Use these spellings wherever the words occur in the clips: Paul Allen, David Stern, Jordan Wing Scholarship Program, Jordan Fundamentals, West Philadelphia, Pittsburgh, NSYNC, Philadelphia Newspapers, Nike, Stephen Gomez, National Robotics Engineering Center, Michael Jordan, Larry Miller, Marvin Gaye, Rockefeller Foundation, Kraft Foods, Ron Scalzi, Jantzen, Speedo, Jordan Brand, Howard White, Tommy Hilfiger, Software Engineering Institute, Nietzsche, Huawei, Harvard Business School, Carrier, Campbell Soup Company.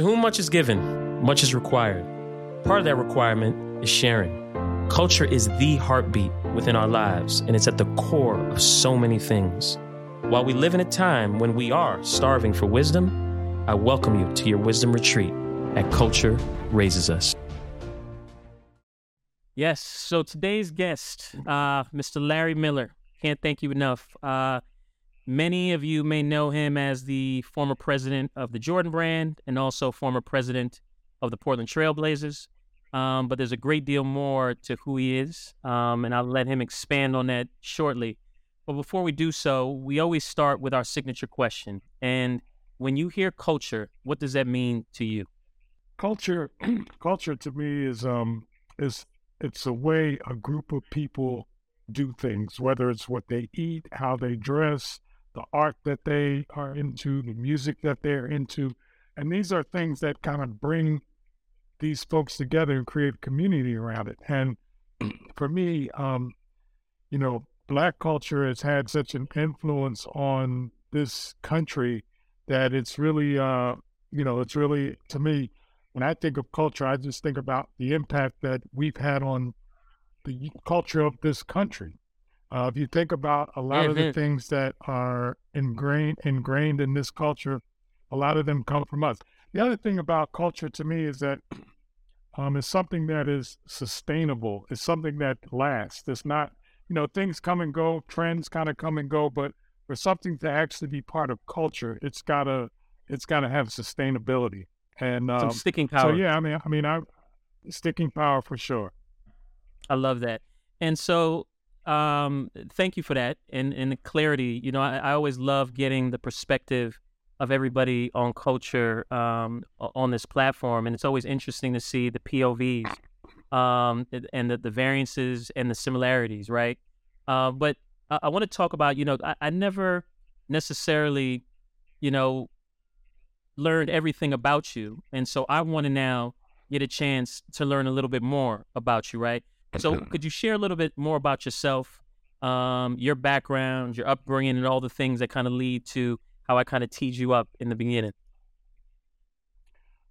To whom much is given, much is required. Part of that requirement is sharing. Culture is the heartbeat within our lives, and it's at the core of so many things. While we live in a time when we are starving for wisdom, I welcome you to your wisdom retreat at Culture Raises Us. Yes, so today's guest, Mr. Larry Miller. Can't thank you enough. Many of you may know him as the former president of the Jordan Brand and also former president of the Portland Trail Blazers. But there's a great deal more to who he is, and I'll let him expand on that shortly. But before we do so, we always start with our signature question. And when you hear culture, what does that mean to you? Culture to me is it's a way a group of people do things, whether it's what they eat, how they dress, the art that they are into, the music that they're into. And these are things that kind of bring these folks together and create community around it. And for me, Black culture has had such an influence on this country that it's really, to me, when I think of culture, I just think about the impact that we've had on the culture of this country. If you think about a lot of the things that are ingrained in this culture, a lot of them come from us. The other thing about culture to me is that it's something that is sustainable. It's something that lasts. It's not, things come and go, trends kind of come and go, but for something to actually be part of culture, it's gotta have sustainability and some sticking power. So yeah, I mean, sticking power for sure. I love that. And so, thank you for that and the clarity. I always love getting the perspective of everybody on culture on this platform. And it's always interesting to see the POVs and the variances and the similarities, right? But I want to talk about, I never necessarily, learned everything about you. And so I want to now get a chance to learn a little bit more about you, right? So could you share a little bit more about yourself, your background, your upbringing, and all the things that kind of lead to how I kind of teed you up in the beginning?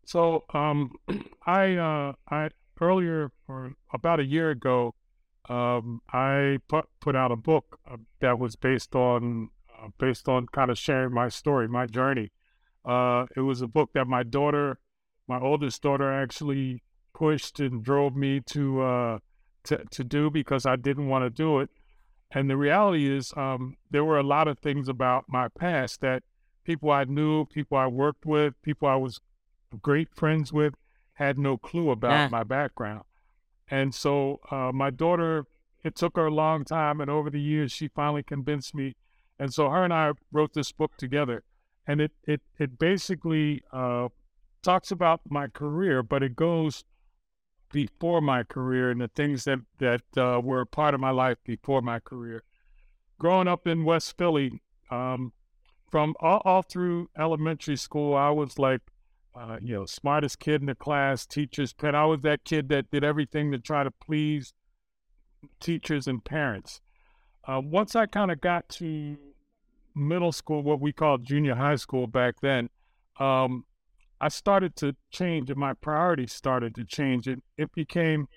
So I earlier, or about a year ago, I put out a book that was based on kind of sharing my story, my journey. It was a book that my oldest daughter, actually pushed and drove me to do because I didn't want to do it. And the reality is there were a lot of things about my past that people I knew, people I worked with, people I was great friends with had no clue about my background. And so my daughter, it took her a long time, and over the years she finally convinced me. And so her and I wrote this book together, and it basically talks about my career, but it goes before my career and the things that were a part of my life before my career. Growing up in West Philly, from all through elementary school, I was like, smartest kid in the class, teachers, pet. I was that kid that did everything to try to please teachers and parents. Once I kind of got to middle school, what we called junior high school back then, I started to change, and my priorities started to change. It became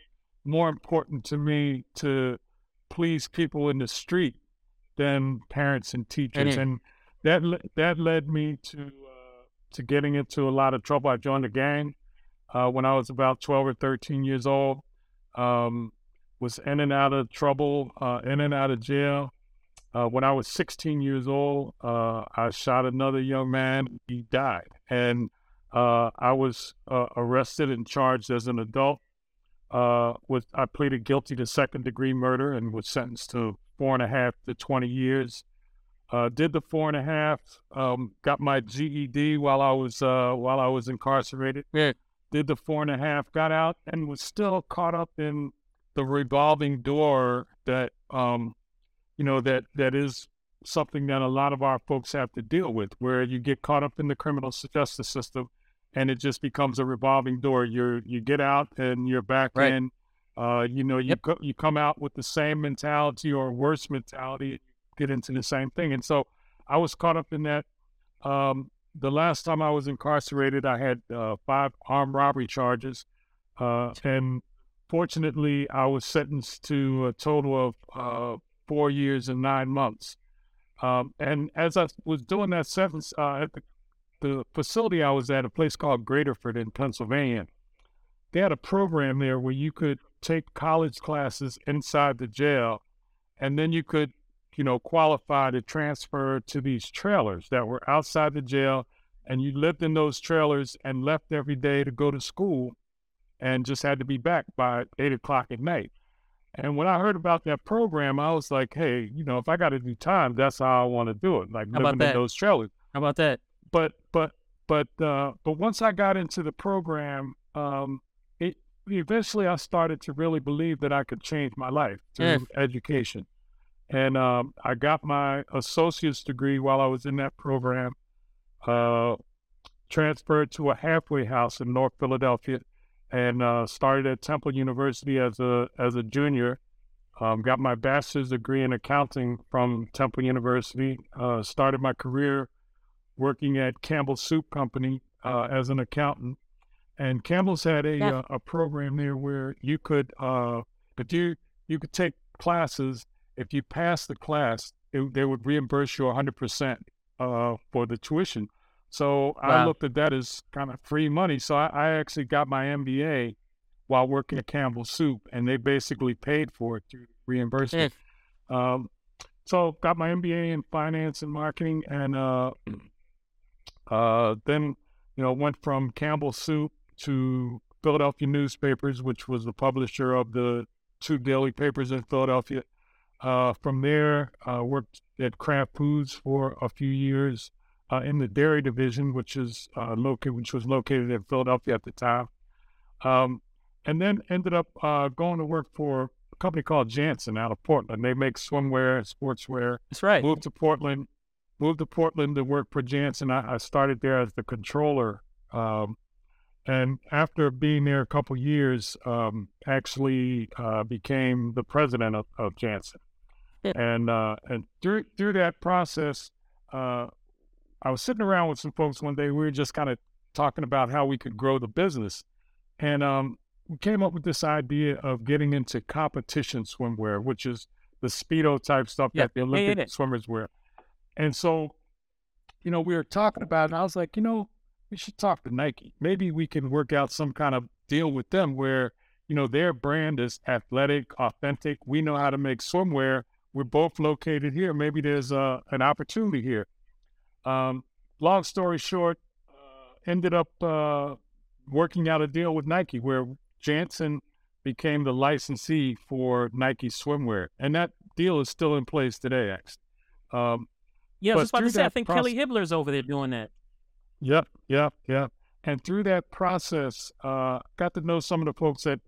more important to me to please people in the street than parents and teachers. And that led me to getting into a lot of trouble. I joined a gang when I was about 12 or 13 years old, was in and out of trouble, in and out of jail. When I was 16 years old, I shot another young man. He died. And I was arrested and charged as an adult. I pleaded guilty to second-degree murder and was sentenced to 4.5 to 20 years. Did the 4.5. Got my GED while I was incarcerated. Yeah. Did the 4.5. Got out and was still caught up in the revolving door that that is something that a lot of our folks have to deal with, where you get caught up in the criminal justice system. And it just becomes a revolving door. You get out and you're back right in. You come out with the same mentality or worse mentality, get into the same thing. And so I was caught up in that. the last time I was incarcerated, I had 5 armed robbery charges. And fortunately, I was sentenced to a total of 4 years and 9 months. And as I was doing that sentence, at the facility I was at, a place called Greaterford in Pennsylvania, they had a program there where you could take college classes inside the jail, and then you could, you know, qualify to transfer to these trailers that were outside the jail, and you lived in those trailers and left every day to go to school and just had to be back by 8 o'clock at night. And when I heard about that program, I was like, hey, you know, if I got to do time, that's how I want to do it. Like living in those trailers. How about that? But once I got into the program, eventually I started to really believe that I could change my life through education. And I got my associate's degree while I was in that program, transferred to a halfway house in North Philadelphia, and started at Temple University as a junior. Got my bachelor's degree in accounting from Temple University. Started my career working at Campbell Soup Company as an accountant. And Campbell's had a program there where you could you could take classes. If you passed the class, they would reimburse you 100% for the tuition. So I looked at that as kind of free money. So I actually got my MBA while working at Campbell Soup, and they basically paid for it through reimbursement. So got my MBA in finance and marketing, and then, you know, went from Campbell Soup to Philadelphia Newspapers, which was the publisher of the 2 daily papers in Philadelphia. From there, worked at Kraft Foods for a few years in the dairy division, which was located in Philadelphia at the time, and then ended up going to work for a company called Jantzen out of Portland. They make swimwear and sportswear. That's right. Moved to Portland to work for Jantzen. I started there as the controller, and after being there a couple years, actually became the president of Jantzen. And through that process, I was sitting around with some folks one day. We were just kind of talking about how we could grow the business. And we came up with this idea of getting into competition swimwear, which is the Speedo type stuff that the Olympic swimmers wear. And so, you know, we were talking about it, and I was like, you know, we should talk to Nike. Maybe we can work out some kind of deal with them where, you know, their brand is athletic, authentic. We know how to make swimwear. We're both located here. Maybe there's an opportunity here. Long story short, ended up working out a deal with Nike where Jantzen became the licensee for Nike swimwear. And that deal is still in place today, actually. Yeah, I was about to say, I think Kelly Hibbler's over there doing that. Yep. And through that process, got to know some of the folks at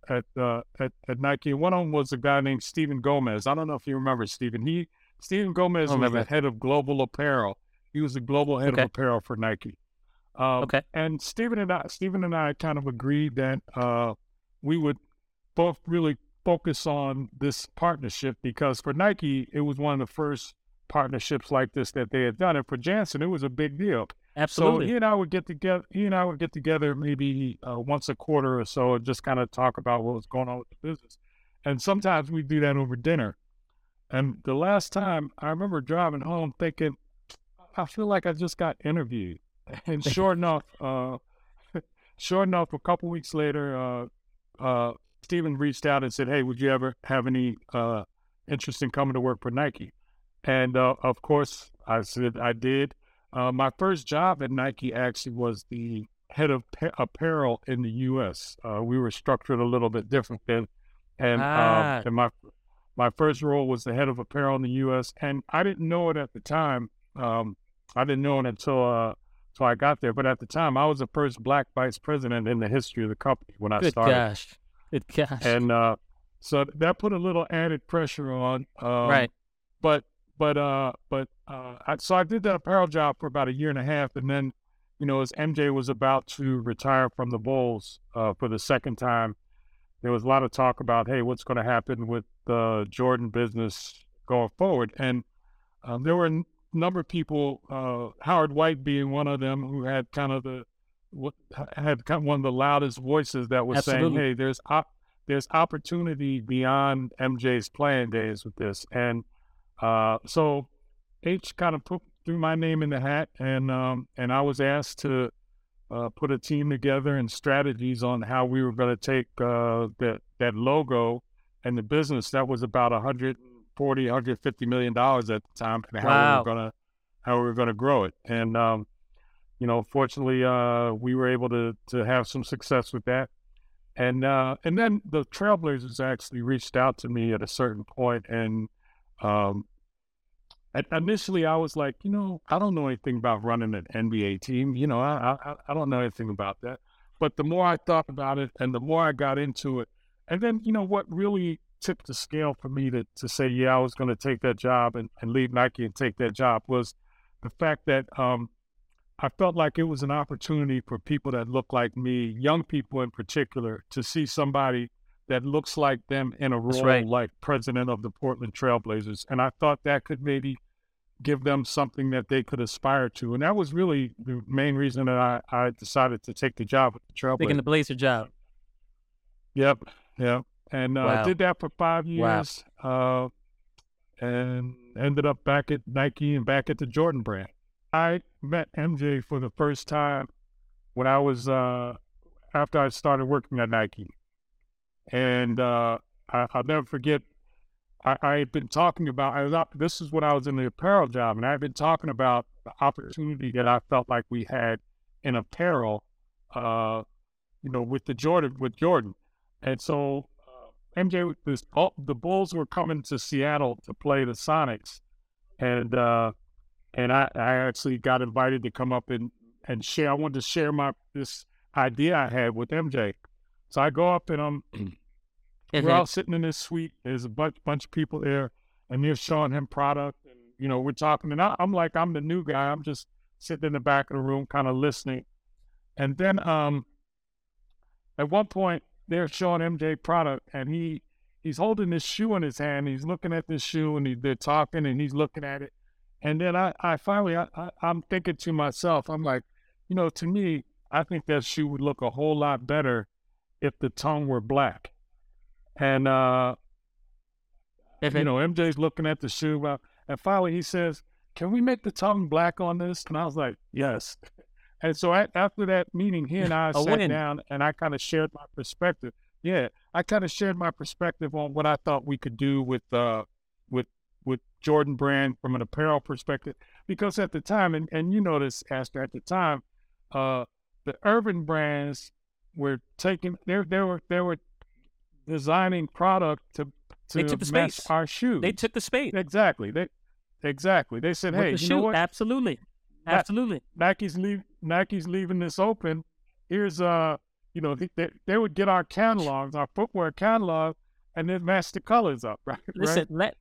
Nike. One of them was a guy named Stephen Gomez. I don't know if you remember Stephen. Stephen Gomez was the head of global apparel. He was the global head of apparel for Nike. And Stephen and I kind of agreed that we would both really focus on this partnership because for Nike, it was one of the first partnerships like this that they had done. And for Jantzen, it was a big deal. Absolutely. So he and I would get together maybe once a quarter or so and just kind of talk about what was going on with the business. And sometimes we do that over dinner. And the last time I remember driving home thinking, I feel like I just got interviewed. And sure enough, a couple weeks later, Stephen reached out and said, hey, would you ever have any interest in coming to work for Nike? And of course, I said I did. My first job at Nike actually was the head of apparel in the U.S. We were structured a little bit different then, and my first role was the head of apparel in the U.S. And I didn't know it at the time. I didn't know it until I got there. But at the time, I was the first Black vice president in the history of the company when I started. Good gosh! And so that put a little added pressure on. Right. So I did that apparel job for about a year and a half, and then, you know, as MJ was about to retire from the Bulls for the second time, there was a lot of talk about, hey, what's going to happen with the Jordan business going forward? And there were number of people, Howard White being one of them, who had kind of one of the loudest voices that was saying, hey, there's opportunity beyond MJ's playing days with this. And so H kind of threw my name in the hat, and I was asked to put a team together and strategies on how we were going to take that logo and the business. That was about $150 million at the time, and how we were going to grow it. And fortunately, we were able to have some success with that. And then the Trailblazers actually reached out to me at a certain point, and initially I was like, I don't know anything about running an NBA team. I don't know anything about that. But the more I thought about it, and the more I got into it, and then what really tipped the scale for me to say, yeah, I was going to take that job and leave Nike and take that job, was the fact that I felt like it was an opportunity for people that look like me, young people in particular, to see somebody that looks like them in a role like president of the Portland Trail Blazers. And I thought that could maybe give them something that they could aspire to. And that was really the main reason that I decided to take the job with the Trailblazers. Taking the Blazer job. Yep. And did that for 5 years, and ended up back at Nike and back at the Jordan Brand. I met MJ for the first time when I was after I started working at Nike, and I'll never forget. I had been talking about this is when I was in the apparel job, and I had been talking about the opportunity that I felt like we had in apparel, with Jordan, and so. MJ, the Bulls were coming to Seattle to play the Sonics, and I actually got invited to come up and share. I wanted to share this idea I had with MJ. So I go up, and we're all sitting in this suite. There's a bunch of people there, and they're showing him product, and we're talking. And I'm like, I'm the new guy. I'm just sitting in the back of the room, kind of listening. And then at one point, they're showing MJ product, and he's holding this shoe in his hand. He's looking at this shoe, and they're talking, and he's looking at it. And then I'm thinking to myself, I'm like, to me, I think that shoe would look a whole lot better if the tongue were black. And, MJ's looking at the shoe. And finally he says, can we make the tongue black on this? And I was like, yes. And so after that meeting, he and I sat down, and I kind of shared my perspective. Yeah, I kind of shared my perspective on what I thought we could do with Jordan Brand from an apparel perspective, because at the time, and you know this, Astor, at the time, the urban brands were taking they were designing product to match our shoes. They took the space. Exactly. They said, hey, you know what? Absolutely. Nike's leaving this open. Here's they would get our catalogs, our footwear catalog, and then match the colors up, right? Listen, right?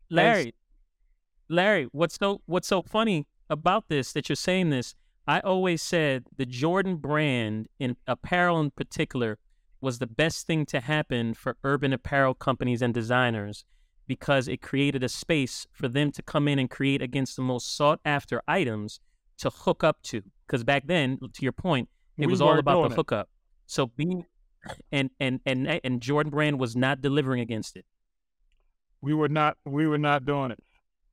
Larry, what's so funny about this that you're saying this? I always said the Jordan Brand, in apparel in particular, was the best thing to happen for urban apparel companies and designers, because it created a space for them to come in and create against the most sought after items to hook up to, because back then, to your point, it was all about the hookup. So being and Jordan Brand was not delivering against it. We were not doing it.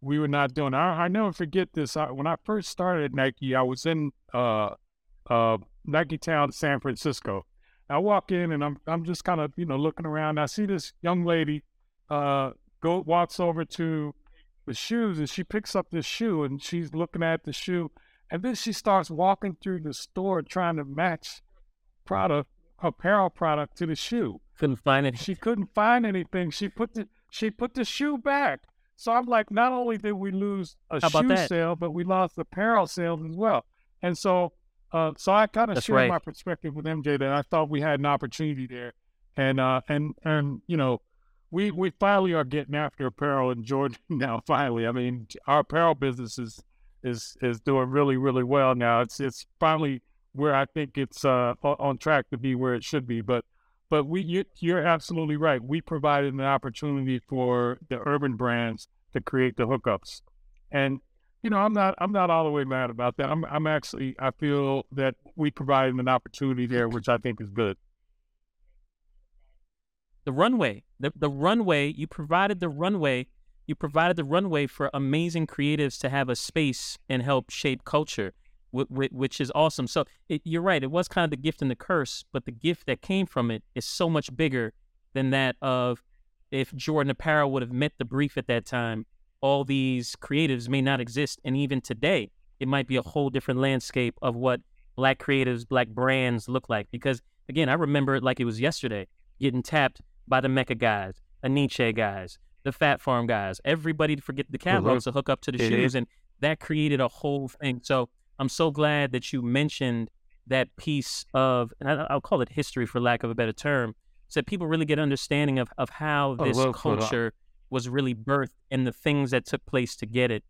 I never forget this. When I first started at Nike, I was in Nike Town, San Francisco. I walk in, and I'm just kind of looking around. I see this young lady walks over to the shoes, and she picks up this shoe, and she's looking at the shoe. And then she starts walking through the store trying to match apparel product to the shoe. Couldn't find it. She couldn't find anything. She put the shoe back. So I'm like, not only did we lose a shoe sale, but we lost apparel sales as well. And so, I kind of shared my perspective with MJ that I thought we had an opportunity there. And we finally are getting after apparel in Jordan now. Finally, I mean, our apparel business is doing really, really well now. It's finally where I think it's on track to be where it should be. But you're absolutely right. We provided an opportunity for the urban brands to create the hookups, and you know, I'm not all the way mad about that. I'm actually, I feel that we provided an opportunity there, which I think is good. The runway, the runway, you provided the runway. You provided the runway for amazing creatives to have a space and help shape culture, which is awesome. So you're right. It was kind of the gift and the curse, but the gift that came from it is so much bigger than that of if Jordan Apparel would have met the brief at that time, all these creatives may not exist. And even today, it might be a whole different landscape of what Black creatives, Black brands look like. Because, again, I remember it like it was yesterday, getting tapped by the Mecca guys, the Nietzsche guys, the Fat Farm guys, everybody to forget the catalogs to hook up to the shoes. And that created a whole thing. So I'm so glad that you mentioned that piece of, and I'll call it history for lack of a better term, so that people really get an understanding of how this culture was really birthed and the things that took place to get it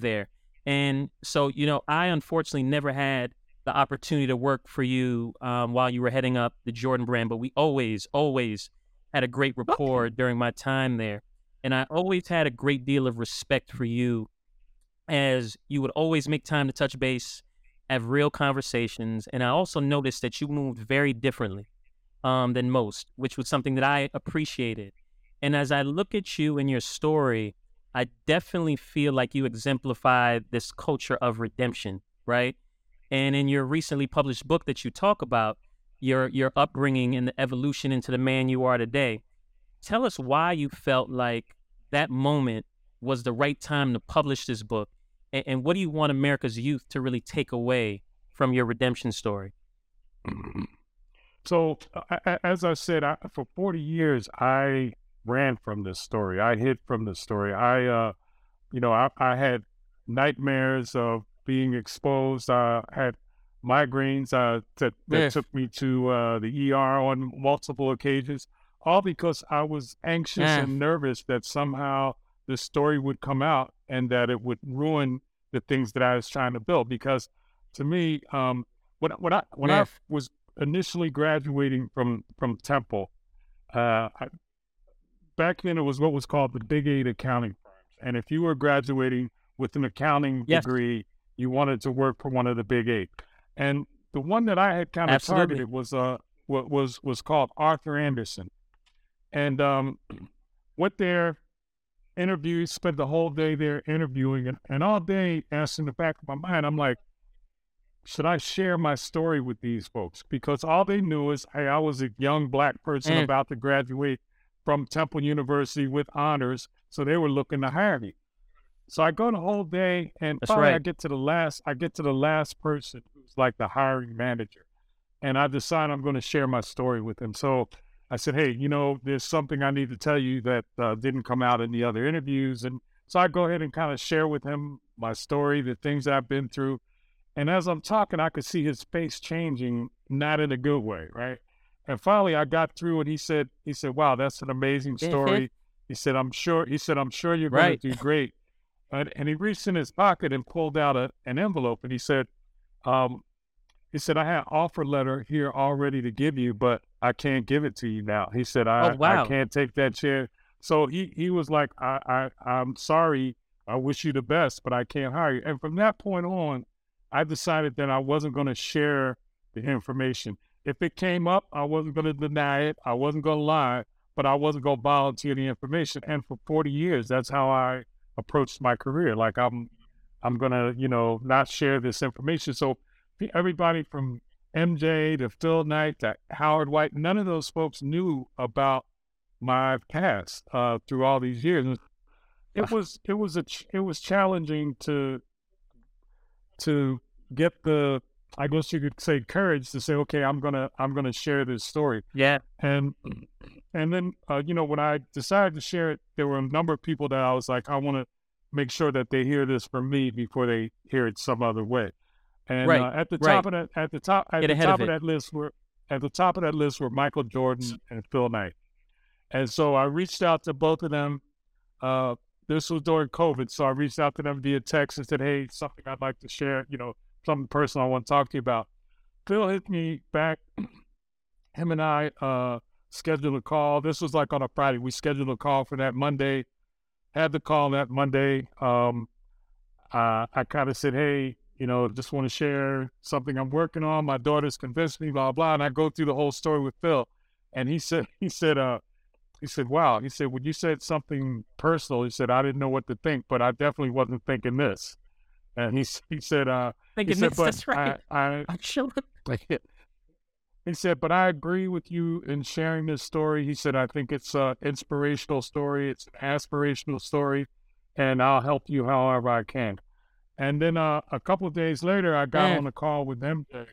there. And so, you know, I unfortunately never had the opportunity to work for you while you were heading up the Jordan Brand, but we always had a great rapport during my time there. And I always had a great deal of respect for you, as you would always make time to touch base, have real conversations. And I also noticed that you moved very differently than most, which was something that I appreciated. And as I look at you and your story, I definitely feel like you exemplify this culture of redemption, right? And in your recently published book that you talk about, your upbringing and the evolution into the man you are today, tell us why you felt like that moment was the right time to publish this book. And what do you want America's youth to really take away from your redemption story? So, as I said, for 40 years, I ran from this story. I hid from this story. I had nightmares of being exposed. I had migraines that took me to the ER on multiple occasions, all because I was anxious and nervous that somehow the story would come out and that it would ruin the things that I was trying to build. Because to me, when I was initially graduating from Temple, back then it was what was called the Big Eight accounting firms. And if you were graduating with an accounting degree, you wanted to work for one of the Big Eight. And the one that I had kind of targeted was was called Arthur Andersen. And went there, interviewed, spent the whole day there interviewing, and all day, as in the back of my mind, I'm like, should I share my story with these folks? Because all they knew is, hey, I was a young Black person about to graduate from Temple University with honors, so they were looking to hire me. So I go the whole day, and finally I get to the last person who's like the hiring manager, and I decide I'm going to share my story with him. So I said, hey, you know, there's something I need to tell you that didn't come out in the other interviews. And so I go ahead and kind of share with him my story, the things that I've been through. And as I'm talking, I could see his face changing, not in a good way, right? And finally, I got through, and he said, wow, that's an amazing story. He said, I'm sure you're going to do great. And he reached in his pocket and pulled out an envelope, and he said, I had an offer letter here already to give you, but I can't give it to you now. He said, I can't take that chair. So he was like, I'm sorry. I wish you the best, but I can't hire you. And from that point on, I decided that I wasn't going to share the information. If it came up, I wasn't going to deny it. I wasn't going to lie, but I wasn't going to volunteer the information. And for 40 years, that's how I approached my career. Like, I'm going to, you know, not share this information. So everybody from MJ to Phil Knight to Howard White, none of those folks knew about my past through all these years. It was challenging to get the, I guess you could say, courage to say, okay, I'm gonna share this story. Yeah. And then you know, when I decided to share it, there were a number of people that I was like, I want to make sure that they hear this from me before they hear it some other way. And at the top of that list were Michael Jordan and Phil Knight. And so I reached out to both of them. This was during COVID, so I reached out to them via text and said, hey, something I'd like to share, you know, something personal I want to talk to you about. Phil hit me back. Him and I scheduled a call. This was like on a Friday. We scheduled a call for that Monday. Had the call that Monday. I kind of said, hey, you know, just want to share something I'm working on. My daughter's convinced me, blah, blah. And I go through the whole story with Phil. And he said, wow. He said, when you said something personal, he said, I didn't know what to think, but I definitely wasn't thinking this. And he said, but I agree with you in sharing this story. He said, I think it's an inspirational story. It's an aspirational story, and I'll help you however I can. And then a couple of days later, I got on a call with MJ,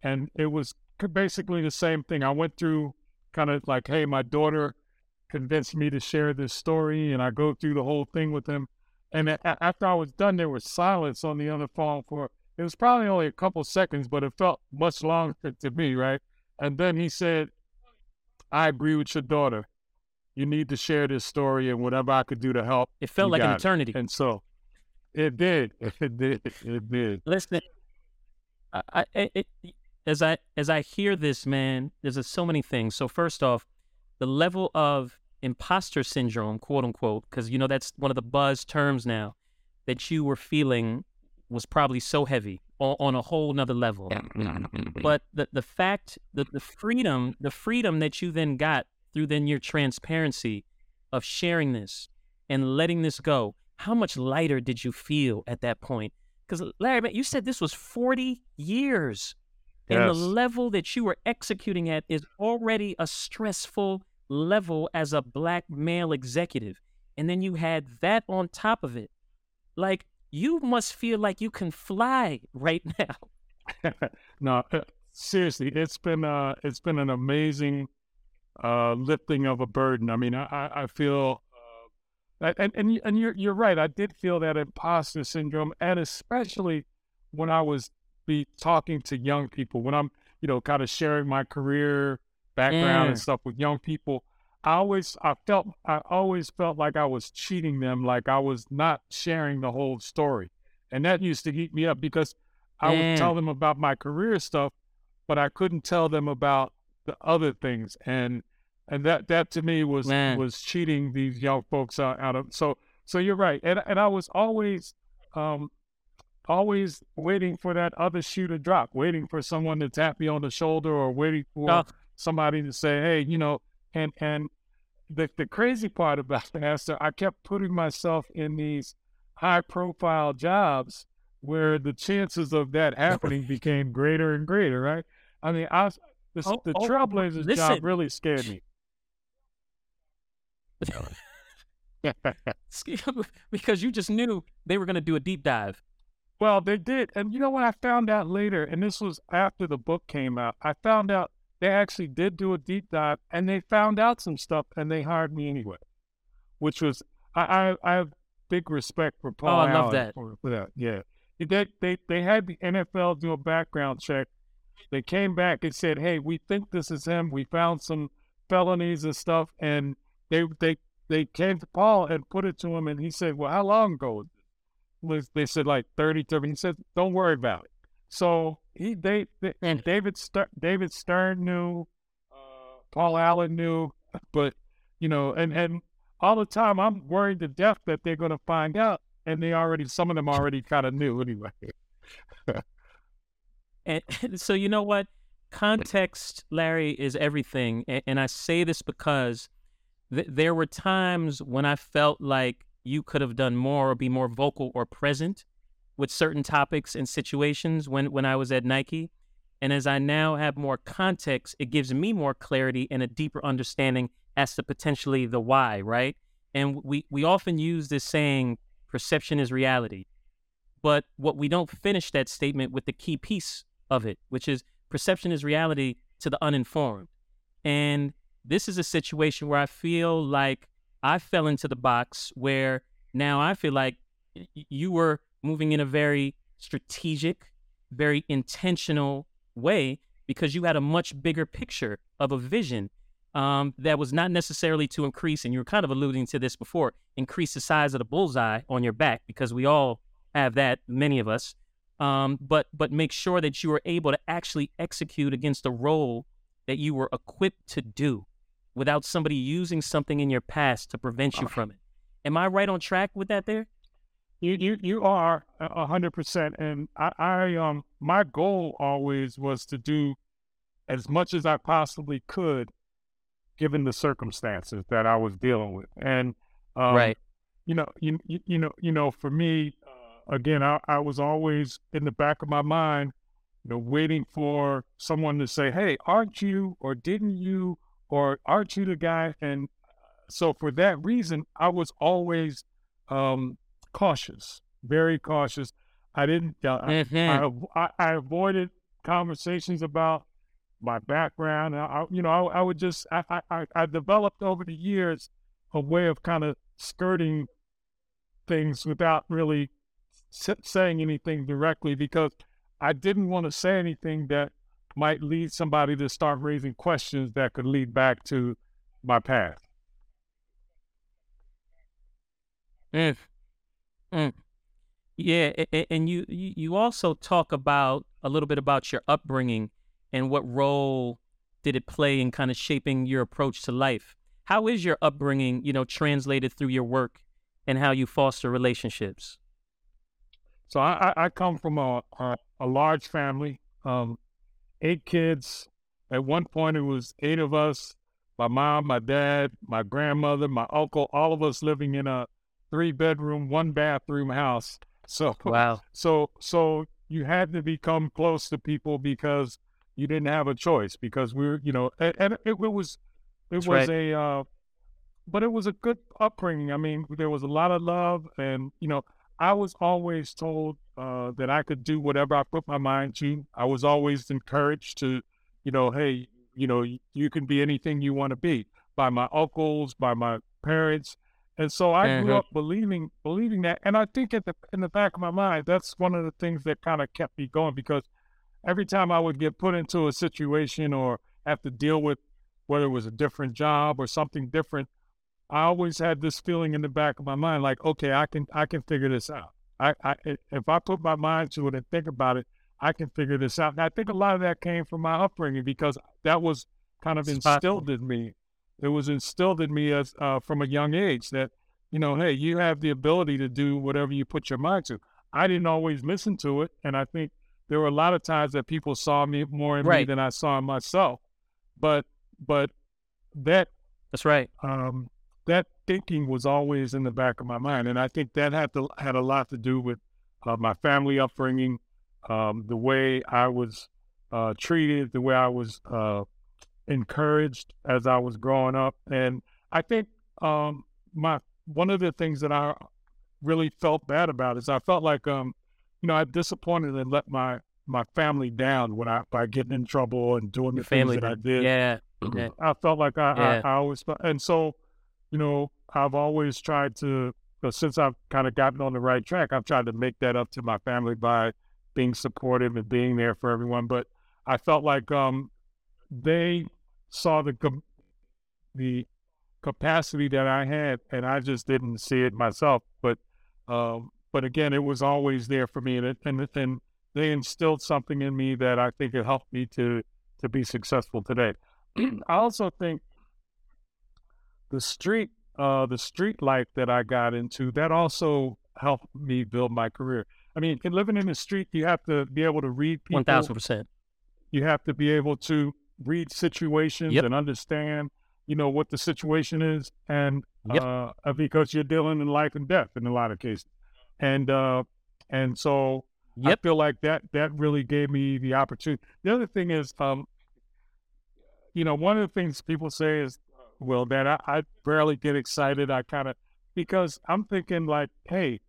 and it was basically the same thing. I went through kind of like, hey, my daughter convinced me to share this story, and I go through the whole thing with him. And after I was done, there was silence on the other phone for, it was probably only a couple seconds, but it felt much longer to me, right? And then he said, I agree with your daughter. You need to share this story, and whatever I could do to help. It felt like an eternity. And so it did. It did. Listen, as I hear this, man, there's so many things. So first off, the level of imposter syndrome, quote unquote, because, you know, that's one of the buzz terms now, that you were feeling was probably so heavy on a whole nother level. But the fact that the freedom that you then got through then your transparency of sharing this and letting this go, how much lighter did you feel at that point? Because Larry, man, you said this was 40 years. Yes. And the level that you were executing at is already a stressful level as a black male executive, and then you had that on top of it. Like, you must feel like you can fly right now. No, seriously, it's been an amazing lifting of a burden. I mean, I feel, and you're right. I did feel that imposter syndrome, and especially when I was talking to young people, when I'm, you know, kind of sharing my career background and stuff with young people, I always felt like I was cheating them, like I was not sharing the whole story. And that used to heat me up, because I would tell them about my career stuff, but I couldn't tell them about the other things. And that to me was cheating these young folks out of. So you're right. And I was always waiting for that other shoe to drop, waiting for someone to tap me on the shoulder, or waiting for somebody to say, hey, you know, and the crazy part about that is I kept putting myself in these high profile jobs where the chances of that happening became greater and greater, right? I mean, the Trailblazers job really scared me. Because you just knew they were going to do a deep dive. Well, they did. And you know what I found out later, and this was after the book came out, I found out they actually did do a deep dive, and they found out some stuff, and they hired me anyway, which was, I have big respect for Paul Allen. Oh, I love that. For that. Yeah. They had the NFL do a background check. They came back and said, hey, we think this is him. We found some felonies and stuff, and they came to Paul and put it to him, and he said, well, how long ago was this? They said like 30. He said, don't worry about it. So David Stern knew, Paul Allen knew, but, you know, and all the time I'm worried to death that they're going to find out, and some of them already kind of knew anyway. And so, you know what? Context, Larry, is everything. And I say this because there were times when I felt like you could have done more or be more vocal or present with certain topics and situations when I was at Nike. And as I now have more context, it gives me more clarity and a deeper understanding as to potentially the why, right? And we often use this saying, perception is reality. But what we don't finish that statement with the key piece of it, which is perception is reality to the uninformed. And this is a situation where I feel like I fell into the box where now I feel like you were moving in a very strategic, very intentional way, because you had a much bigger picture of a vision that was not necessarily to increase, and you were kind of alluding to this before, increase the size of the bullseye on your back, because we all have that, many of us, but make sure that you were able to actually execute against the role that you were equipped to do without somebody using something in your past to prevent you from it. Am I right on track with that there? You are 100%. And I my goal always was to do as much as I possibly could, given the circumstances that I was dealing with. And right, you know, for me, again, I was always in the back of my mind, you know, waiting for someone to say, "Hey, aren't you, or didn't you, or aren't you the guy?" And so for that reason, I was always cautious, very cautious. I didn't, I avoided conversations about my background. I would just, I developed over the years a way of kind of skirting things without really saying anything directly, because I didn't want to say anything that might lead somebody to start raising questions that could lead back to my past. Yeah, and you also talk about a little bit about your upbringing and what role did it play in kind of shaping your approach to life. How is your upbringing, you know, translated through your work and how you foster relationships? So I come from a large family, 8 kids. At one point, it was 8 of us, my mom, my dad, my grandmother, my uncle, all of us living in a 3-bedroom, 1-bathroom house. So, wow. So you had to become close to people because you didn't have a choice, because we were, you know, and it was right. But it was a good upbringing. I mean, there was a lot of love, and, you know, I was always told that I could do whatever I put my mind to. I was always encouraged to, you know, hey, you know, you can be anything you want to be, by my uncles, by my parents. And so I grew up believing that. And I think in the back of my mind, that's one of the things that kind of kept me going, because every time I would get put into a situation or have to deal with, whether it was a different job or something different, I always had this feeling in the back of my mind, like, okay, I can figure this out. If I put my mind to it and think about it, I can figure this out. And I think a lot of that came from my upbringing, because that was kind of instilled in me. It was instilled in me as from a young age that, you know, hey, you have the ability to do whatever you put your mind to. I didn't always listen to it, and I think there were a lot of times that people saw me more in me than I saw in myself. But that's right. That thinking was always in the back of my mind, and I think that had a lot to do with my family upbringing, the way I was treated, the way I was encouraged as I was growing up. And I think one of the things that I really felt bad about is I felt like I disappointed and let my family down by getting in trouble and doing the things that I did. Yeah, okay. I felt like I always felt, and so, you know, I've always tried to, since I've kind of gotten on the right track, I've tried to make that up to my family by being supportive and being there for everyone. But I felt like they saw the capacity that I had, and I just didn't see it myself. But again, it was always there for me, and they instilled something in me that I think it helped me to be successful today. I also think the street life that I got into, that also helped me build my career. I mean, in living in the street, you have to be able to read people. 1,000%. You have to be able to read situations and understand, you know, what the situation is, and because you're dealing in life and death in a lot of cases, and so I feel like that really gave me the opportunity. The other thing is, you know, one of the things people say is, well, that I barely get excited. I kind of, because I'm thinking like, hey,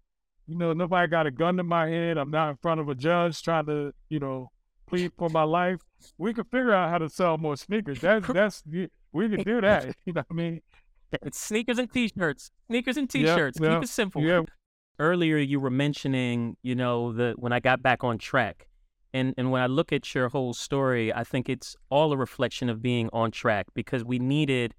you know, nobody got a gun to my head. I'm not in front of a judge trying to, you know, plead for my life. We could figure out how to sell more sneakers. That's we could do that. You know what I mean? It's sneakers and T-shirts. Yep. Keep it simple. Yep. Earlier, you were mentioning, you know, when I got back on track. And when I look at your whole story, I think it's all a reflection of being on track, because we needed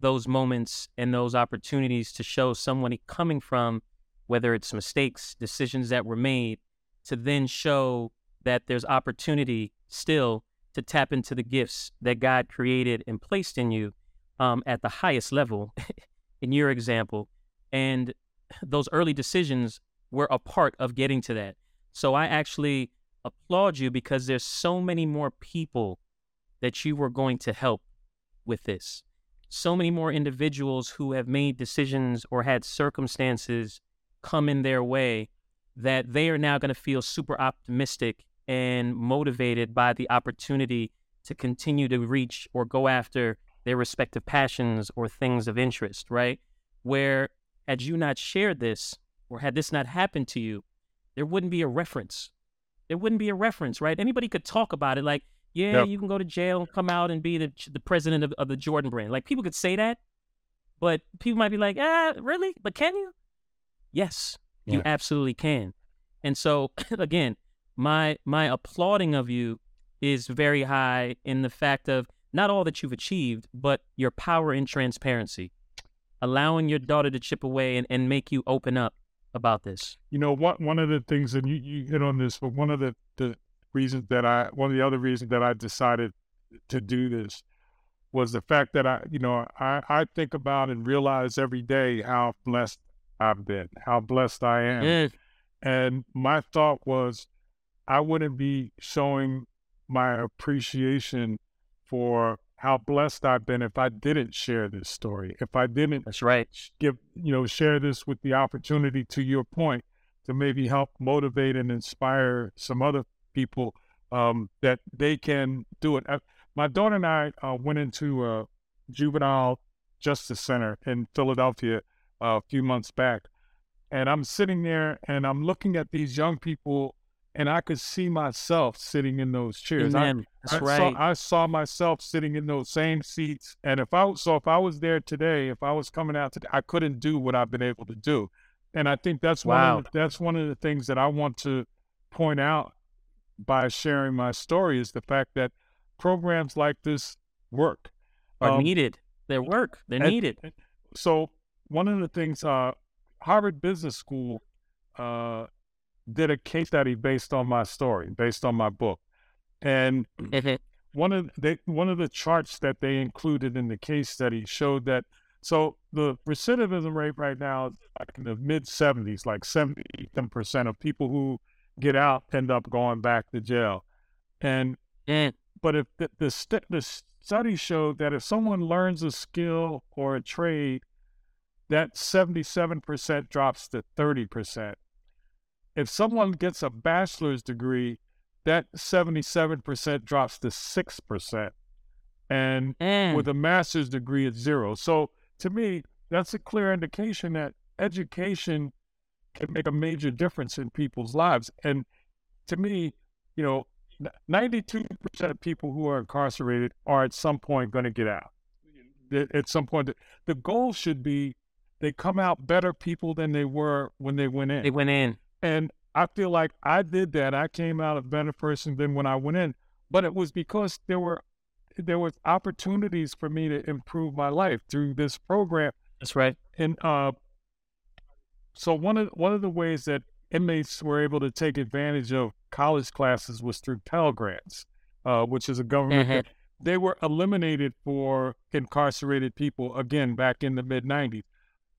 those moments and those opportunities to show someone coming from, whether it's mistakes, decisions that were made, to then show that there's opportunity still to tap into the gifts that God created and placed in you at the highest level, in your example. And those early decisions were a part of getting to that. So I actually applaud you, because there's so many more people that you were going to help with this. So many more individuals who have made decisions or had circumstances come in their way that they are now going to feel super optimistic and motivated by the opportunity to continue to reach or go after their respective passions or things of interest, right? Where had you not shared this, or had this not happened to you, there wouldn't be a reference. There wouldn't be a reference, right? Anybody could talk about it like, yeah, yep, you can go to jail, come out and be the president of the Jordan Brand. Like, people could say that, but people might be like, really? But can you? Yes, yeah, you absolutely can. And so, again, my applauding of you is very high in the fact of not all that you've achieved, but your power and transparency, allowing your daughter to chip away and make you open up about this. You know, one of the things, and you hit on this, but one of the other reasons that I decided to do this was the fact that I think about and realize every day how blessed I've been, how blessed I am. Yes. And my thought was, I wouldn't be showing my appreciation for how blessed I've been if I didn't share this story, if I didn't share this with the opportunity, to your point, to maybe help motivate and inspire some other people that they can do it. My daughter and I went into a juvenile justice center in Philadelphia a few months back, and I'm sitting there and I'm looking at these young people, and I could see myself sitting in those chairs. I saw myself sitting in those same seats. And if I was there today, if I was coming out today, I couldn't do what I've been able to do. And I think that's one of the things that I want to point out by sharing my story, is the fact that programs like this work. Are needed. They work. They're needed. So one of the things, Harvard Business School, did a case study based on my story, based on my book, and one of the charts that they included in the case study showed that, so the recidivism rate right now is like in the mid 70s, like 70% of people who get out end up going back to jail, but if the study showed that if someone learns a skill or a trade, that 77% drops to 30%. If someone gets a bachelor's degree, that 77% drops to 6%. And with a master's degree, it's 0. So to me, that's a clear indication that education can make a major difference in people's lives. And to me, 92% of people who are incarcerated are at some point going to get out. At some point, the goal should be they come out better people than they were when they went in. And I feel like I did that. I came out a better person than when I went in, but it was because there was opportunities for me to improve my life through this program. That's right. And so one of the ways that inmates were able to take advantage of college classes was through Pell Grants, which is a government. Mm-hmm. They were eliminated for incarcerated people again back in the mid 90s.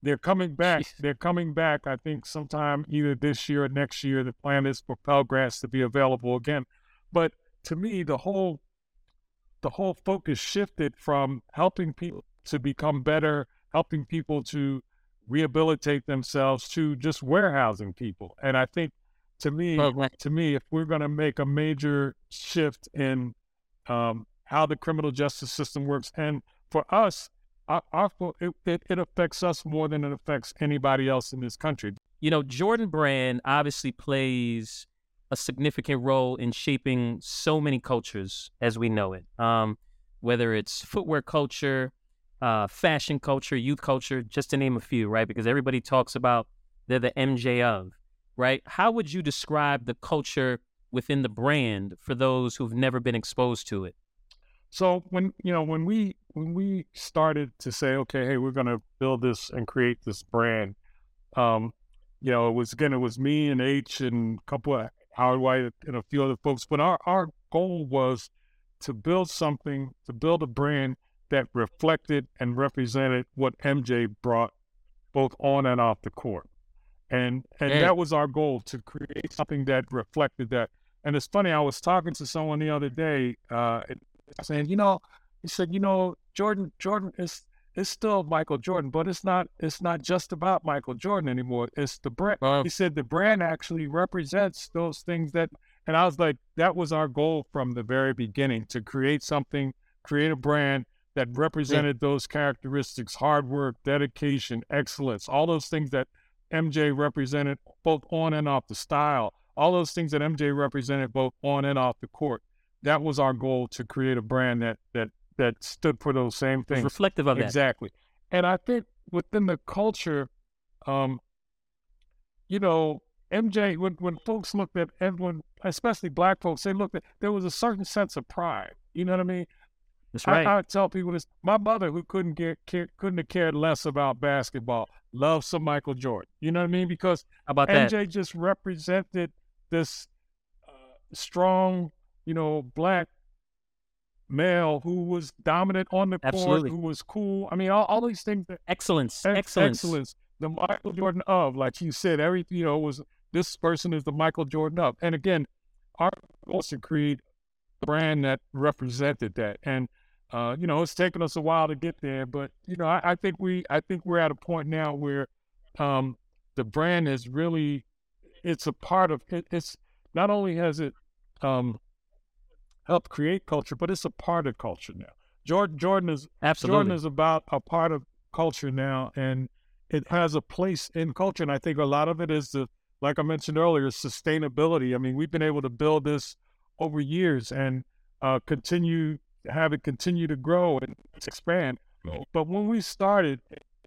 They're coming back. Jeez. They're coming back. I think sometime either this year or next year, the plan is for Pell Grants to be available again. But to me, the whole focus shifted from helping people to become better, helping people to rehabilitate themselves, to just warehousing people. And I think to me, if we're going to make a major shift in how the criminal justice system works, and for us, it affects us more than it affects anybody else in this country. Jordan Brand obviously plays a significant role in shaping so many cultures as we know it, whether it's footwear culture, fashion culture, youth culture, just to name a few, right? Because everybody talks about they're the MJ of, right? How would you describe the culture within the brand for those who've never been exposed to it? So when we started to say, okay, hey, we're going to build this and create this brand, it was me and H and a couple of Howard White and a few other folks, but our goal was to build something, to build a brand that reflected and represented what MJ brought both on and off the court. And that was our goal, to create something that reflected that. And it's funny, I was talking to someone the other day, saying, he said, Jordan is still Michael Jordan, but it's not just about Michael Jordan anymore. It's the brand. Wow. He said the brand actually represents those things that, and I was like, that was our goal from the very beginning, to create a brand that represented those characteristics: hard work, dedication, excellence, all those things that MJ represented both on and off the style, all those things that MJ represented both on and off the court. That was our goal, to create a brand that stood for those same things. It's reflective of exactly. That. Exactly. And I think within the culture, MJ, when folks looked at everyone, especially black folks, they looked at, there was a certain sense of pride. You know what I mean? That's right. I tell people this. My mother, who couldn't have cared less about basketball, loved some Michael Jordan. You know what I mean? Because MJ just represented this strong, black male who was dominant on the court, who was cool. I mean, all these things. Excellence. The Michael Jordan of, like you said, everything, was, this person is the Michael Jordan of. And again, our goal was to create a brand that represented that. And, it's taken us a while to get there, but, I think we're at a point now where the brand is really, it's a part of it. It's not only has it helped create culture, but it's a part of culture now. Jordan is about a part of culture now, and it has a place in culture. And I think a lot of it is like I mentioned earlier, sustainability. I mean, we've been able to build this over years and continue to grow and expand. No. But when we started,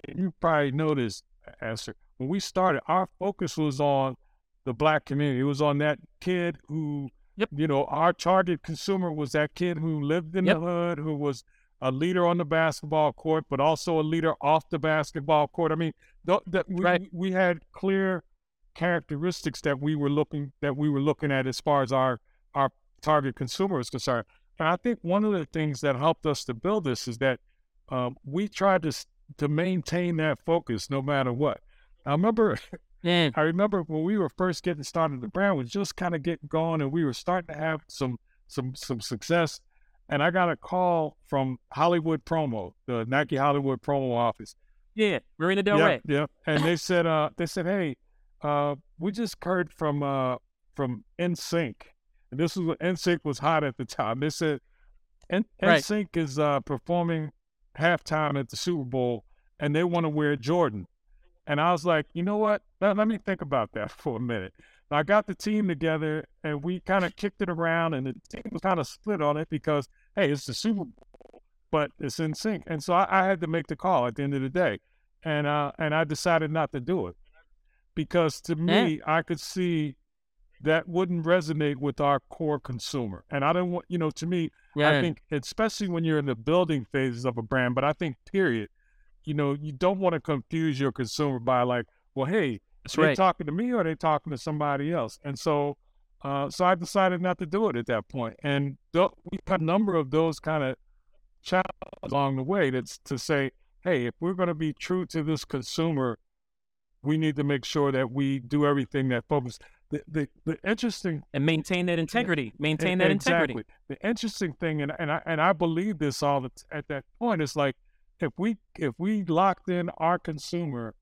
you probably noticed, Esther, when we started, our focus was on the black community. It was on that kid who, yep. Our target consumer was that kid who lived in the hood, who was a leader on the basketball court, but also a leader off the basketball court. I mean, we had clear characteristics that we were looking at as far as our target consumer is concerned. And I think one of the things that helped us to build this is that we tried to maintain that focus no matter what. I remember when we were first getting started, the brand was just kind of getting going, and we were starting to have some success. And I got a call from Hollywood Promo, the Nike Hollywood Promo office. Yeah, Marina Del Rey. Yeah, and they said, hey, we just heard from NSYNC, and this was when NSYNC was hot at the time. They said NSYNC is performing halftime at the Super Bowl, and they want to wear Jordan. And I was like, you know what? Let me think about that for a minute. I got the team together, and we kind of kicked it around, and the team was kind of split on it because, hey, it's the Super Bowl, but it's NSYNC. And so I had to make the call at the end of the day. And I decided not to do it because, to me, I could see that wouldn't resonate with our core consumer. And I don't want, to me, I think, especially when you're in the building phases of a brand, but I think, period, you don't want to confuse your consumer by like, well, hey, are they talking to me or are they talking to somebody else? And so I decided not to do it at that point. And we had a number of those kind of challenges along the way that's to say, hey, if we're going to be true to this consumer, we need to make sure that we do everything that focuses. The interesting... And maintain that integrity. Exactly. The interesting thing, and I believe this at that point, is like, if we locked in our consumer,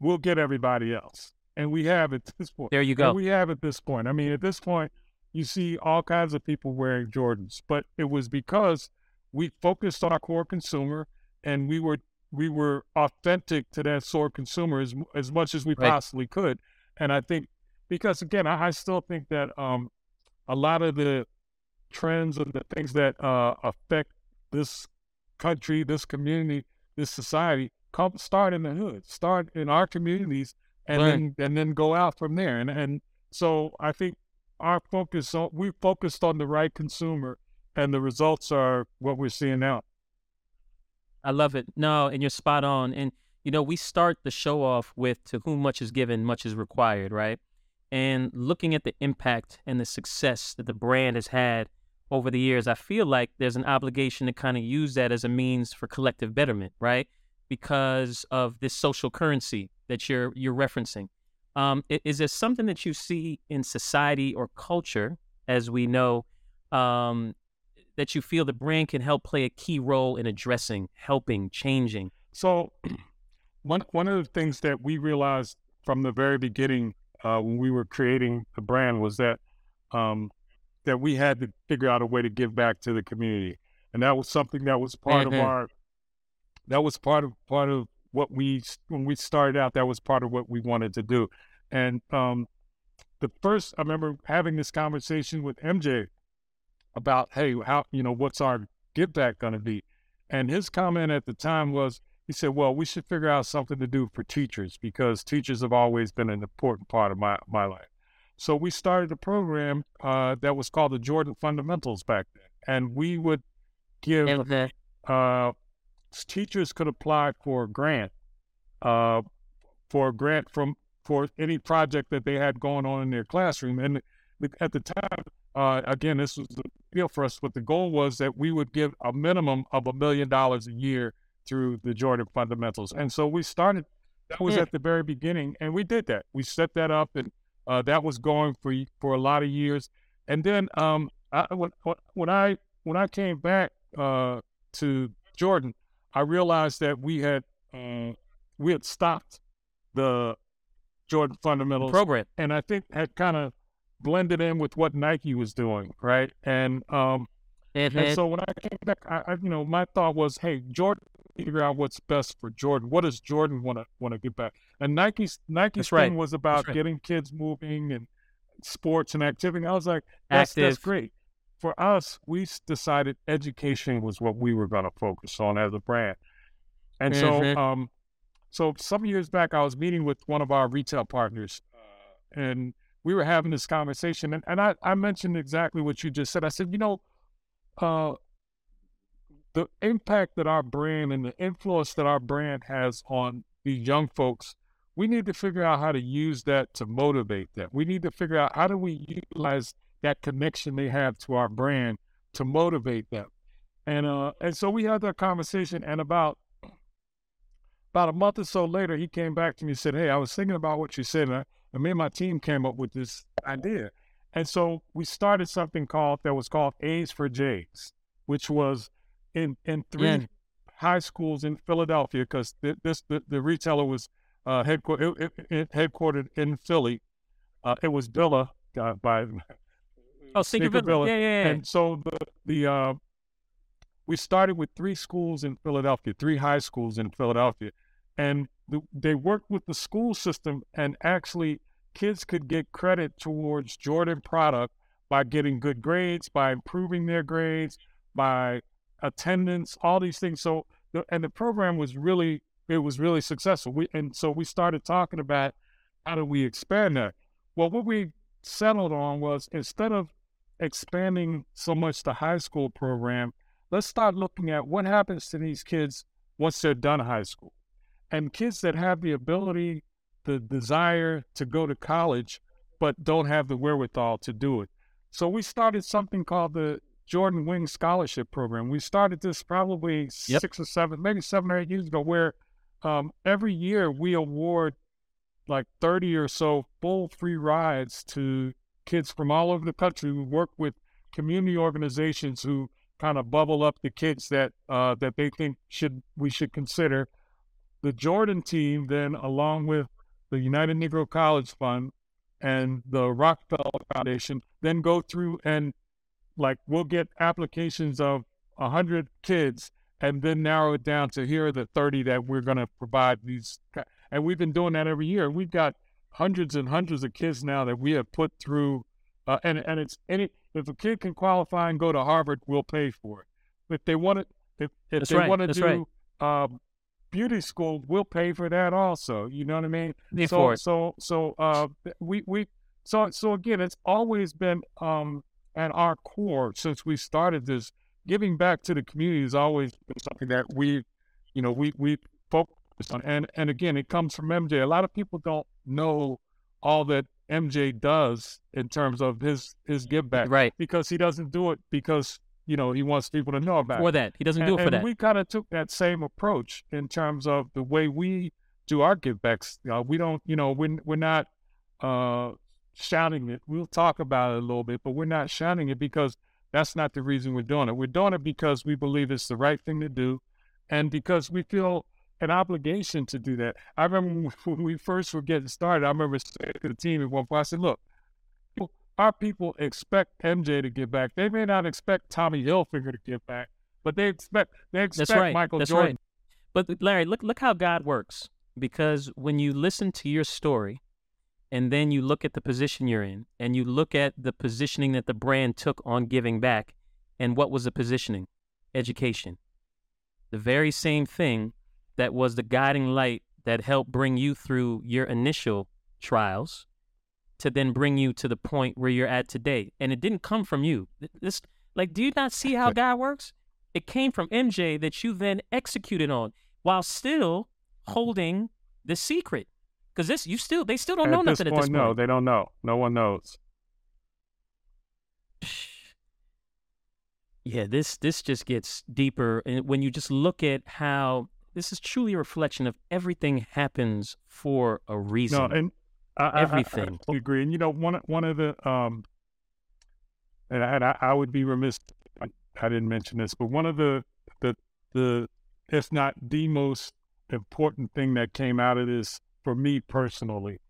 we'll get everybody else. And we have at this point. There you go. I mean, at this point, you see all kinds of people wearing Jordans. But it was because we focused on our core consumer, and we were authentic to that sort of consumer as much as we possibly could. And I think, because again, I still think that a lot of the trends and the things that affect this country, this community, this society, start in the hood, start in our communities, and then go out from there. And so I think we focused on the right consumer, and the results are what we're seeing now. I love it. No, and you're spot on. And, we start the show off with, to whom much is given, much is required, right? And looking at the impact and the success that the brand has had over the years, I feel like there's an obligation to kind of use that as a means for collective betterment, right? Because of this social currency that you're referencing. Is there something that you see in society or culture, as we know, that you feel the brand can help play a key role in addressing, helping, changing? So one of the things that we realized from the very beginning when we were creating the brand was that that we had to figure out a way to give back to the community. And that was something that was part of our, that was part of what we, when we started out, that was part of what we wanted to do. And the first, I remember having this conversation with MJ about, hey, how, you know, what's our give back going to be? And his comment at the time was, he said, well, we should figure out something to do for teachers, because teachers have always been an important part of my life. So we started a program that was called the Jordan Fundamentals back then. And we would give, teachers could apply for a grant, for any project that they had going on in their classroom. And at the time, again, this was the deal for us, but the goal was that we would give a minimum of $1 million a year through the Jordan Fundamentals. And so we started, that was at the very beginning, and we did that. We set that up, and that was going for a lot of years. And then when I came back to Jordan, I realized that we had stopped the Jordan Fundamentals program, and I think had kind of blended in with what Nike was doing, right? And and so when I came back, I you know, my thought was, hey, Jordan, figure out what's best for Jordan. What does Jordan want to get back? And Nike's thing was about getting kids moving and sports and activity. I was like, that's great. For us, we decided education was what we were going to focus on as a brand. And so some years back, I was meeting with one of our retail partners, and we were having this conversation. And I mentioned exactly what you just said. I said, you know, the impact that our brand and the influence that our brand has on these young folks, we need to figure out how to use that to motivate them. We need to figure out how do we utilize that connection they have to our brand to motivate them. And so we had that conversation, and about a month or so later, he came back to me and said, hey, I was thinking about what you said, and me and my team came up with this idea. And so we started something that was called A's for J's, which was in three high schools in Philadelphia, because the retailer was headquartered in Philly. It was Villa by Villa. Yeah. And so the we started with three high schools in Philadelphia, and they worked with the school system, and actually kids could get credit towards Jordan product by getting good grades, by improving their grades, by attendance, all these things. So, and the program was really successful. So we started talking about how do we expand that? Well, what we settled on was, instead of expanding so much the high school program, let's start looking at what happens to these kids once they're done high school. And kids that have the ability, the desire to go to college, but don't have the wherewithal to do it. So we started something called the Jordan Wing Scholarship Program. We started this probably 7 or 8 years ago, where every year we award like 30 or so full free rides to kids from all over the country. We work with community organizations who kind of bubble up the kids that they think we should consider. The Jordan team then, along with the United Negro College Fund and the Rockefeller Foundation, then go through and we'll get applications of 100 kids and then narrow it down to, here are the 30 that we're going to provide these. And we've been doing that every year. We've got hundreds and hundreds of kids now that we have put through. And it's if a kid can qualify and go to Harvard, we'll pay for it. If they want to, beauty school, we'll pay for that also. You know what I mean? So again, it's always been, at our core, since we started this, giving back to the community has always been something that we focused on. And again, it comes from MJ. A lot of people don't know all that MJ does in terms of his give back, right? Because he doesn't do it because, you know, he wants people to know about it. And we kind of took that same approach in terms of the way we do our give backs. We don't, you know, we're not shouting it. We'll talk about it a little bit, but we're not shouting it because that's not the reason we're doing it. We're doing it because we believe it's the right thing to do and because we feel an obligation to do that. I remember when we first were getting started, I remember saying to the team at one point, I said, look, our people expect MJ to give back. They may not expect Tommy Hilfiger to give back, but they expect That's right. Michael That's Jordan. Right. But Larry, look how God works, because when you listen to your story and then you look at the position you're in and you look at the positioning that the brand took on giving back, and what was the positioning? Education. The very same thing that was the guiding light that helped bring you through your initial trials to then bring you to the point where you're at today. And it didn't come from you. This, like, do you not see how God works? It came from MJ that you then executed on while still holding the secret. Because this, they still don't know nothing at this point. No, they don't know. No one knows. Yeah, this just gets deeper. And when you just look at how this is truly a reflection of everything happens for a reason. No, and everything. I agree. And, you know, one of the, and I would be remiss, I didn't mention this, but one of the if not the most important thing that came out of this for me personally,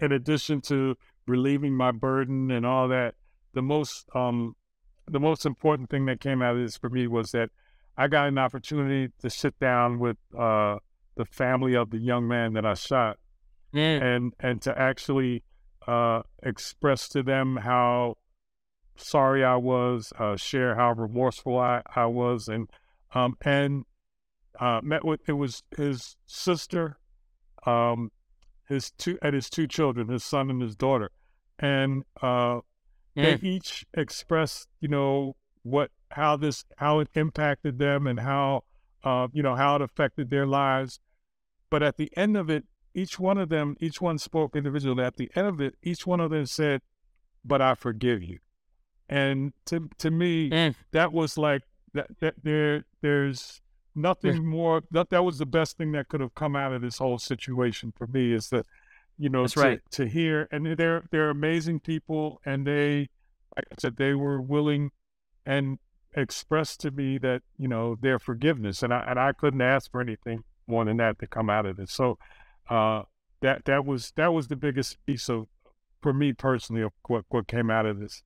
in addition to relieving my burden and all that, the most important thing that came out of this for me was that I got an opportunity to sit down with the family of the young man that I shot. And to actually express to them how sorry I was, share how remorseful I was, and met with, it was his sister, his two children, his son and his daughter, and they each expressed, you know, how it impacted them and how it affected their lives, but at the end of it. Each one spoke individually. At the end of it, each one of them said, "But I forgive you." And to me, that was like that. There's nothing more. That was the best thing that could have come out of this whole situation for me. Is that, you know, to hear. And they're amazing people, and they, like I said, they were willing and expressed to me that, you know, their forgiveness. And I couldn't ask for anything more than that to come out of this. So. That was the biggest piece of, for me personally, of what came out of this.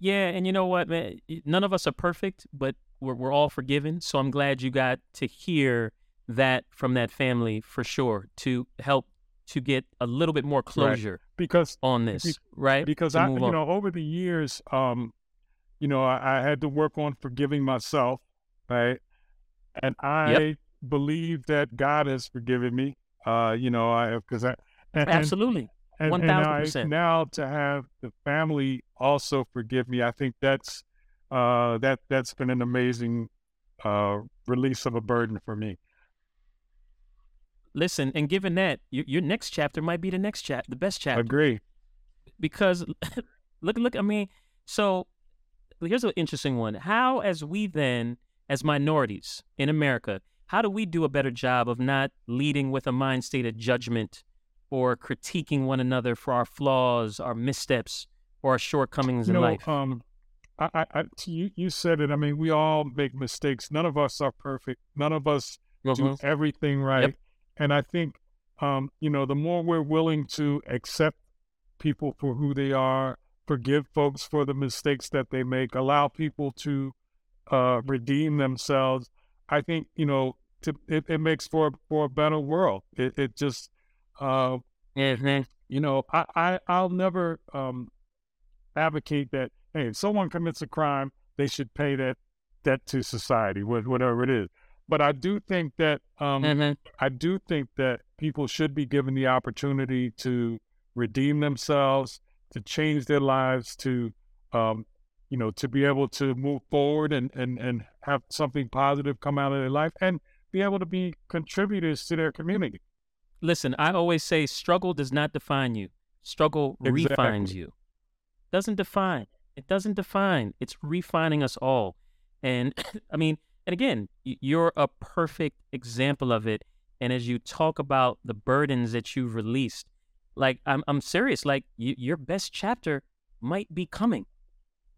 Yeah, and you know what, man, none of us are perfect, but we're all forgiven. So I'm glad you got to hear that from that family, for sure, to help to get a little bit more closure Because over the years, I had to work on forgiving myself, right, and I. Yep. Believe that God has forgiven me, absolutely, 1,000%. Now to have the family also forgive me, I think that's been an amazing release of a burden for me. Listen, and given that your next chapter might be the best chapter. Agree, because look. I mean, so here's an interesting one: how, as we then, as minorities in America. How do we do a better job of not leading with a mind state of judgment or critiquing one another for our flaws, our missteps, or our shortcomings in life? You said it. I mean, we all make mistakes. None of us are perfect. None of us do everything right. Yep. And I think, the more we're willing to accept people for who they are, forgive folks for the mistakes that they make, allow people to redeem themselves, I think, it makes for a better world. It just, I'll never advocate that, hey, if someone commits a crime, they should pay that debt to society, whatever it is. But I do think that people should be given the opportunity to redeem themselves, to change their lives, to to be able to move forward and have something positive come out of their life and be able to be contributors to their community. Listen, I always say struggle does not define you. Struggle refines you. It doesn't define. It's refining us all. And I mean, and again, you're a perfect example of it. And as you talk about the burdens that you've released, Like, I'm serious. Like, your best chapter might be coming,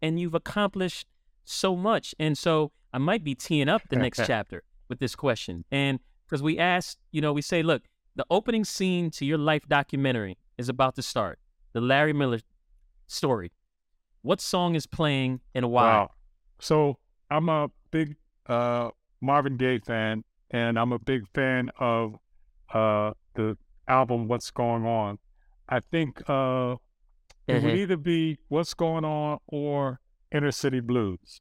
and you've accomplished so much. And so I might be teeing up the next chapter with this question. And because we asked, you know, we say, look, the opening scene to your life documentary is about to start, the Larry Miller story. What song is playing and why? Wow. So I'm a big Marvin Gaye fan, and I'm a big fan of the album What's Going On. I think it would either be What's Going On or Inner City Blues.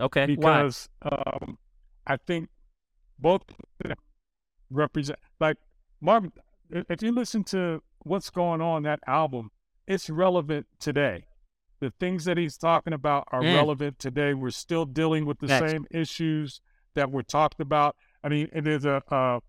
Okay, because I think both represent, like, Marvin, if you listen to What's Going On, that album, it's relevant today. The things that he's talking about are relevant today. We're still dealing with the same issues that were talked about. I mean, there's a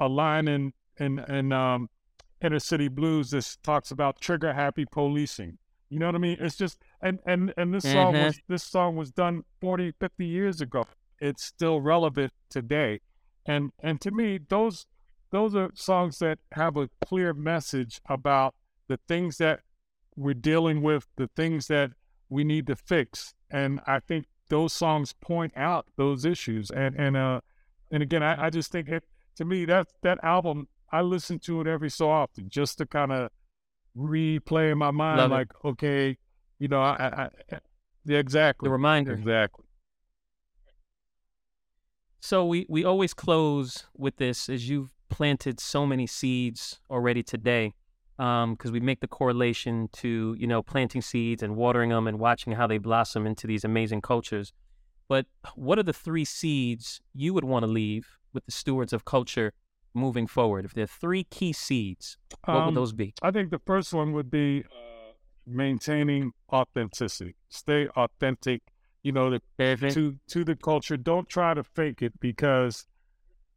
line in Inner City Blues that talks about trigger happy policing. You know what I mean? It's just, and this song was, done 40, 50 years ago. It's still relevant today. And to me, those are songs that have a clear message about the things that we're dealing with, the things that we need to fix. And I think those songs point out those issues. And again, I just think to me, that album, I listen to it every so often just to kind of replay in my mind. Love like, it. Okay, you know, I exactly. The reminder. Exactly. So we always close with this, as you've planted so many seeds already today, because we make the correlation to, you know, planting seeds and watering them and watching how they blossom into these amazing cultures. But what are the three seeds you would want to leave with the stewards of culture moving forward? If there are three key seeds, what would those be? I think the first one would be maintaining authenticity. Stay authentic, you know, to the culture. Don't try to fake it, because,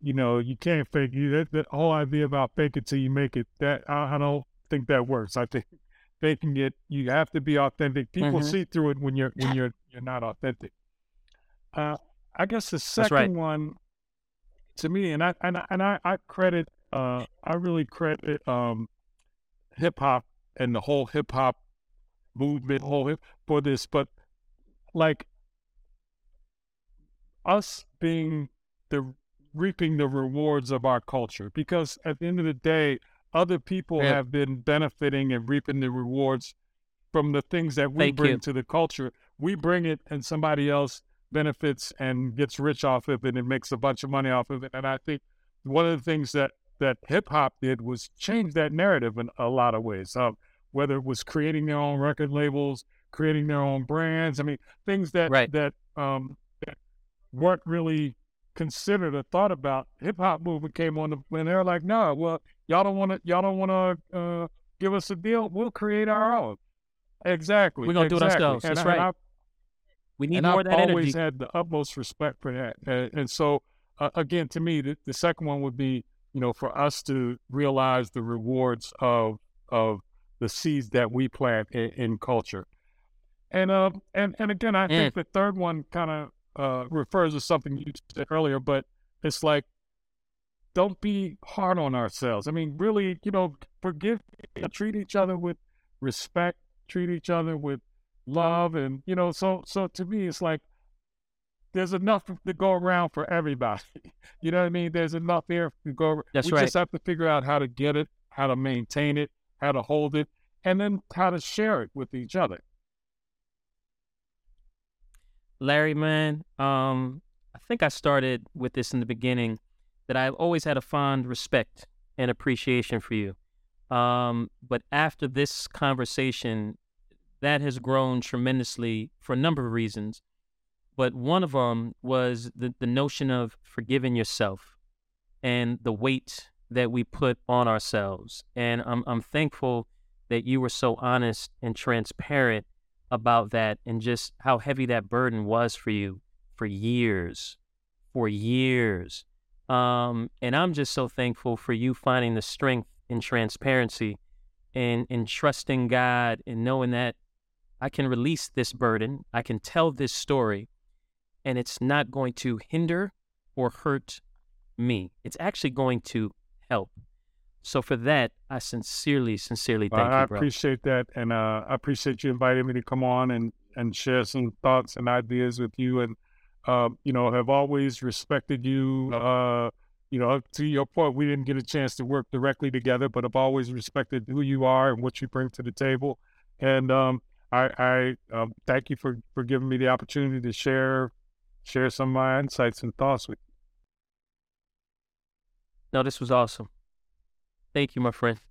you know, you can't fake it. That whole idea about fake it till you make it, that I don't think that works. I think faking it, you have to be authentic. People see through it when you're not authentic. I guess the second one, to me, I really credit hip hop and the whole hip hop movement, for this. But like us being reaping the rewards of our culture, because at the end of the day, other people have been benefiting and reaping the rewards from the things that we bring to the culture. We bring it, and somebody else benefits and gets rich off of it and makes a bunch of money off of it. And I think one of the things that hip-hop did was change that narrative in a lot of ways, whether it was creating their own record labels, creating their own brands. I mean, things that weren't really considered or thought about. Hip-hop movement came on and they're like, no, well, y'all don't want to give us a deal, we'll create our own. Exactly, we're gonna do it ourselves. That's right. We need more of that energy. I've always had the utmost respect for that. And so, again, to me, the second one would be, you know, for us to realize the rewards of the seeds that we plant in culture. And again, I think the third one kind of refers to something you said earlier, but it's like, don't be hard on ourselves. I mean, really, you know, forgive, treat each other with respect, treat each other with love. And, you know, so to me, it's like, there's enough to go around for everybody. You know what I mean? There's enough here to go around. That's right. We just have to figure out how to get it, how to maintain it, how to hold it, and then how to share it with each other. Larry, man, I think I started with this in the beginning, that I've always had a fond respect and appreciation for you. But after this conversation, that has grown tremendously for a number of reasons. But one of them was the notion of forgiving yourself and the weight that we put on ourselves. And I'm thankful that you were so honest and transparent about that, and just how heavy that burden was for you for years. And I'm just so thankful for you finding the strength in transparency and trusting God and knowing that I can release this burden, I can tell this story, and it's not going to hinder or hurt me. It's actually going to help. So for that, I sincerely thank you, bro. I appreciate that. And I appreciate you inviting me to come on and share some thoughts and ideas with you. And, you know, have always respected you. You know, to your point, we didn't get a chance to work directly together, but I've always respected who you are and what you bring to the table. And I thank you for giving me the opportunity to share some of my insights and thoughts with you. No, this was awesome. Thank you, my friend.